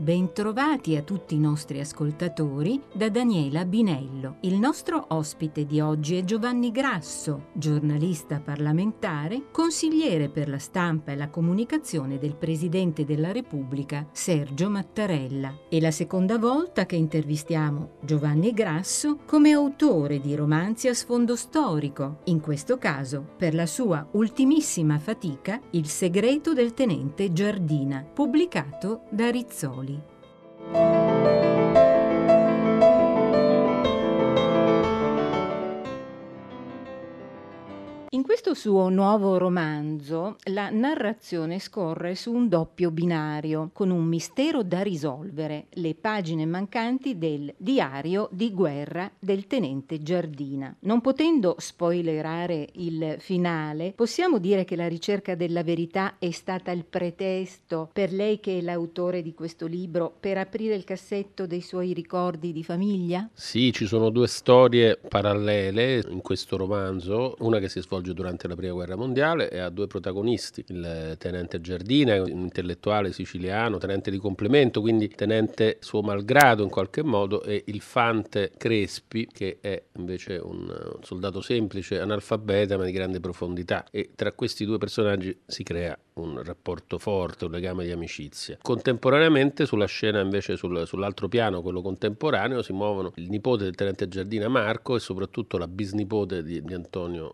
Bentrovati a tutti i nostri ascoltatori da Daniela Binello. Il nostro ospite di oggi è Giovanni Grasso, giornalista parlamentare, consigliere per la stampa e la comunicazione del Presidente della Repubblica Sergio Mattarella. È la seconda volta che intervistiamo Giovanni Grasso come autore di romanzi a sfondo storico, in questo caso per la sua ultimissima fatica Il segreto del tenente Giardina, pubblicato da Rizzoli. In questo suo nuovo romanzo la narrazione scorre su un doppio binario, con un mistero da risolvere, le pagine mancanti del diario di guerra del tenente Giardina. Non potendo spoilerare il finale, possiamo dire che la ricerca della verità è stata il pretesto per lei, che è l'autore di questo libro, per aprire il cassetto dei suoi ricordi di famiglia? Sì, ci sono due storie parallele in questo romanzo, una che si svolge durante la Prima Guerra Mondiale e ha due protagonisti, il tenente Giardina, un intellettuale siciliano, tenente di complemento, quindi tenente suo malgrado in qualche modo, e il Fante Crespi, che è invece un soldato semplice, analfabeta, ma di grande profondità, e tra questi due personaggi si crea un rapporto forte, un legame di amicizia. Contemporaneamente sulla scena invece, sull'altro piano, quello contemporaneo, si muovono il nipote del tenente Giardina Marco e soprattutto la bisnipote di Antonio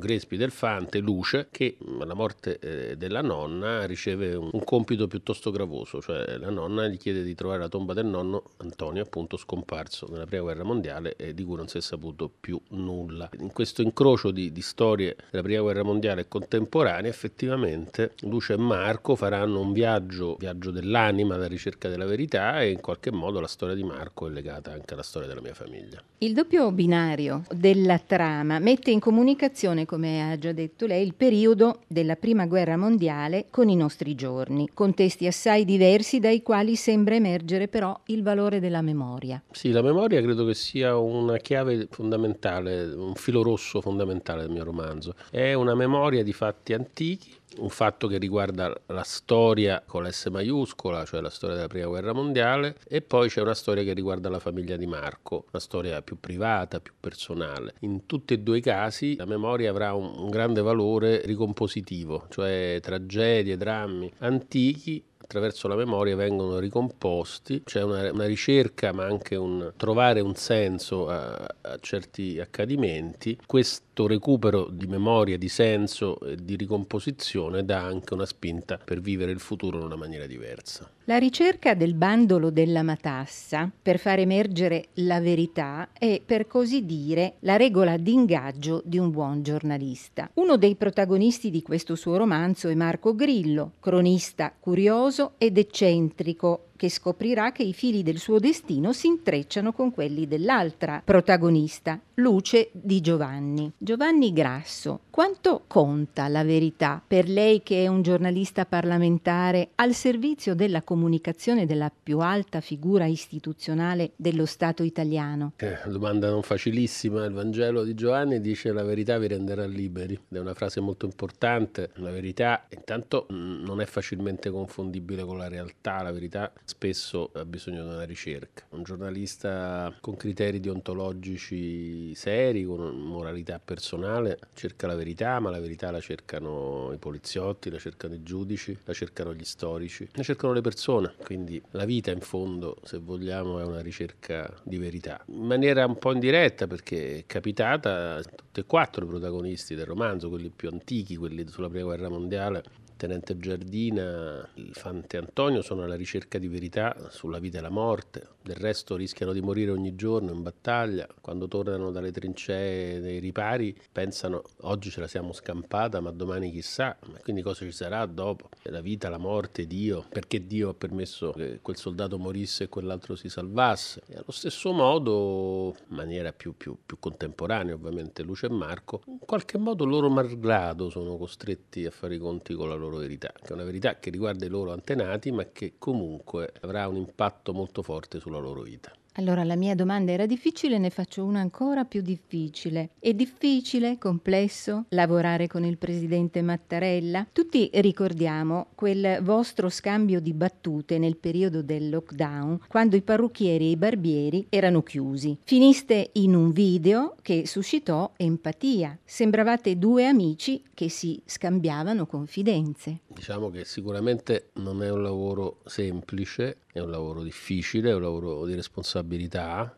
Crespi, del Fante, Luce, che alla morte della nonna riceve un compito piuttosto gravoso, cioè la nonna gli chiede di trovare la tomba del nonno Antonio, appunto scomparso nella Prima Guerra Mondiale e di cui non si è saputo più nulla. In questo incrocio di storie della Prima Guerra Mondiale e contemporanea, effettivamente Luce e Marco faranno un viaggio dell'anima alla ricerca della verità, e in qualche modo la storia di Marco è legata anche alla storia della mia famiglia. Il doppio binario della trama mette in comunicazione, come ha già detto lei, il periodo della Prima Guerra Mondiale con i nostri giorni, contesti assai diversi dai quali sembra emergere però il valore della memoria. Sì, la memoria credo che sia una chiave fondamentale, un filo rosso fondamentale del mio romanzo. È una memoria di fatti antichi, un fatto che riguarda la storia con la S maiuscola, cioè la storia della Prima Guerra Mondiale, e poi c'è una storia che riguarda la famiglia di Marco, una storia più privata, più personale. In tutti e due i casi la memoria avrà un grande valore ricompositivo, cioè tragedie, drammi antichi attraverso la memoria vengono ricomposti. C'è una ricerca, ma anche un trovare un senso a certi accadimenti. Questo recupero di memoria, di senso e di ricomposizione dà anche una spinta per vivere il futuro in una maniera diversa. La ricerca del bandolo della matassa per far emergere la verità è, per così dire, la regola d'ingaggio di un buon giornalista. Uno dei protagonisti di questo suo romanzo è Marco Grillo, cronista curioso ed eccentrico, che scoprirà che i fili del suo destino si intrecciano con quelli dell'altra protagonista, Luce di Giovanni. Giovanni Grasso, quanto conta la verità per lei, che è un giornalista parlamentare al servizio della comunicazione della più alta figura istituzionale dello Stato italiano? Domanda non facilissima. Il Vangelo di Giovanni dice: la verità vi renderà liberi. È una frase molto importante. La verità intanto non è facilmente confondibile con la realtà. La verità spesso ha bisogno di una ricerca. Un giornalista con criteri deontologici seri, con moralità personale, cerca la verità, ma la verità la cercano i poliziotti, la cercano i giudici, la cercano gli storici, la cercano le persone. Quindi la vita, in fondo, se vogliamo, è una ricerca di verità. In maniera un po' indiretta, perché è capitata a tutti e quattro i protagonisti del romanzo, quelli più antichi, quelli sulla Prima Guerra Mondiale, tenente Giardina, il Fante Antonio sono alla ricerca di verità sulla vita e la morte. Del resto rischiano di morire ogni giorno in battaglia. Quando tornano dalle trincee dei ripari pensano: oggi ce la siamo scampata, ma domani chissà, quindi cosa ci sarà dopo? La vita, la morte, Dio. Perché Dio ha permesso che quel soldato morisse e quell'altro si salvasse? E allo stesso modo, in maniera più contemporanea ovviamente, Luce e Marco, in qualche modo loro malgrado sono costretti a fare i conti con la loro verità, che è una verità che riguarda i loro antenati, ma che comunque avrà un impatto molto forte sulla loro vita. Allora, la mia domanda era difficile, ne faccio una ancora più difficile. È difficile, complesso, lavorare con il presidente Mattarella? Tutti ricordiamo quel vostro scambio di battute nel periodo del lockdown, quando i parrucchieri e i barbieri erano chiusi. Finiste in un video che suscitò empatia. Sembravate due amici che si scambiavano confidenze. Diciamo che sicuramente non è un lavoro semplice, è un lavoro difficile, è un lavoro di responsabilità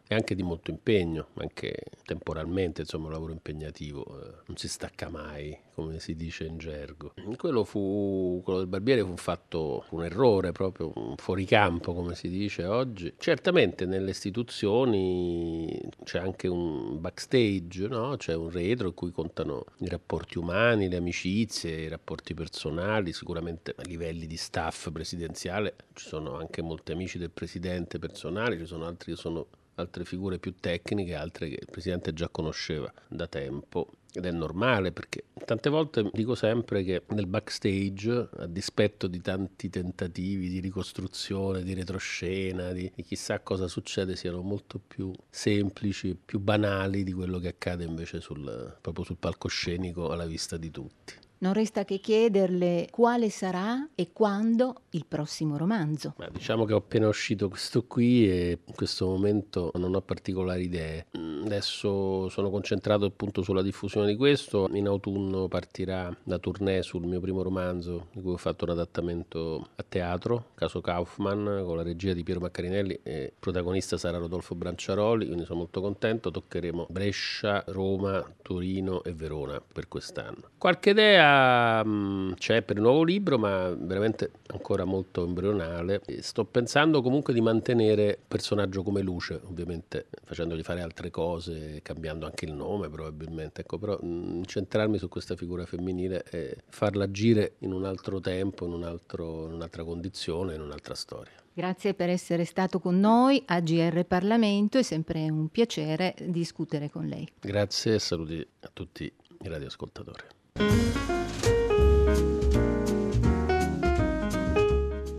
e anche di molto impegno, anche temporalmente, insomma, un lavoro impegnativo, non si stacca mai, come si dice in gergo. Quello del barbiere fu fatto un errore, proprio un fuoricampo, come si dice oggi. Certamente nelle istituzioni c'è anche un backstage, no? C'è un retro in cui contano i rapporti umani, le amicizie, i rapporti personali. Sicuramente a livelli di staff presidenziale ci sono anche molti amici del presidente personali, ci sono altri che sono altre figure più tecniche, altre che il presidente già conosceva da tempo. Ed è normale, perché tante volte dico sempre che nel backstage, a dispetto di tanti tentativi di ricostruzione, di retroscena, di chissà cosa succede, siano molto più semplici, più banali di quello che accade invece proprio sul palcoscenico alla vista di tutti. Non resta che chiederle quale sarà e quando il prossimo romanzo. Ma diciamo che ho appena uscito questo qui e in questo momento non ho particolari idee. Adesso sono concentrato appunto sulla diffusione di questo. In autunno partirà la tournée sul mio primo romanzo, di cui ho fatto un adattamento a teatro, Caso Kaufman, con la regia di Piero Maccarinelli, e il protagonista sarà Rodolfo Branciaroli, quindi sono molto contento. Toccheremo Brescia, Roma, Torino e Verona per quest'anno. Qualche idea c'è per il nuovo libro, ma veramente ancora molto embrionale. Sto pensando comunque di mantenere un personaggio come Luce, ovviamente facendogli fare altre cose, cambiando anche il nome probabilmente, ecco, però incentrarmi su questa figura femminile e farla agire in un altro tempo, in un'altra condizione, in un'altra storia. Grazie per essere stato con noi a GR Parlamento, è sempre un piacere discutere con lei. Grazie e saluti a tutti i radioascoltatori.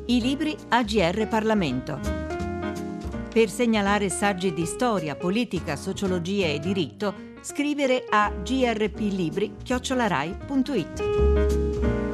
I libri AGR Parlamento. Per segnalare saggi di storia, politica, sociologia e diritto, scrivere a grplibri@rai.it.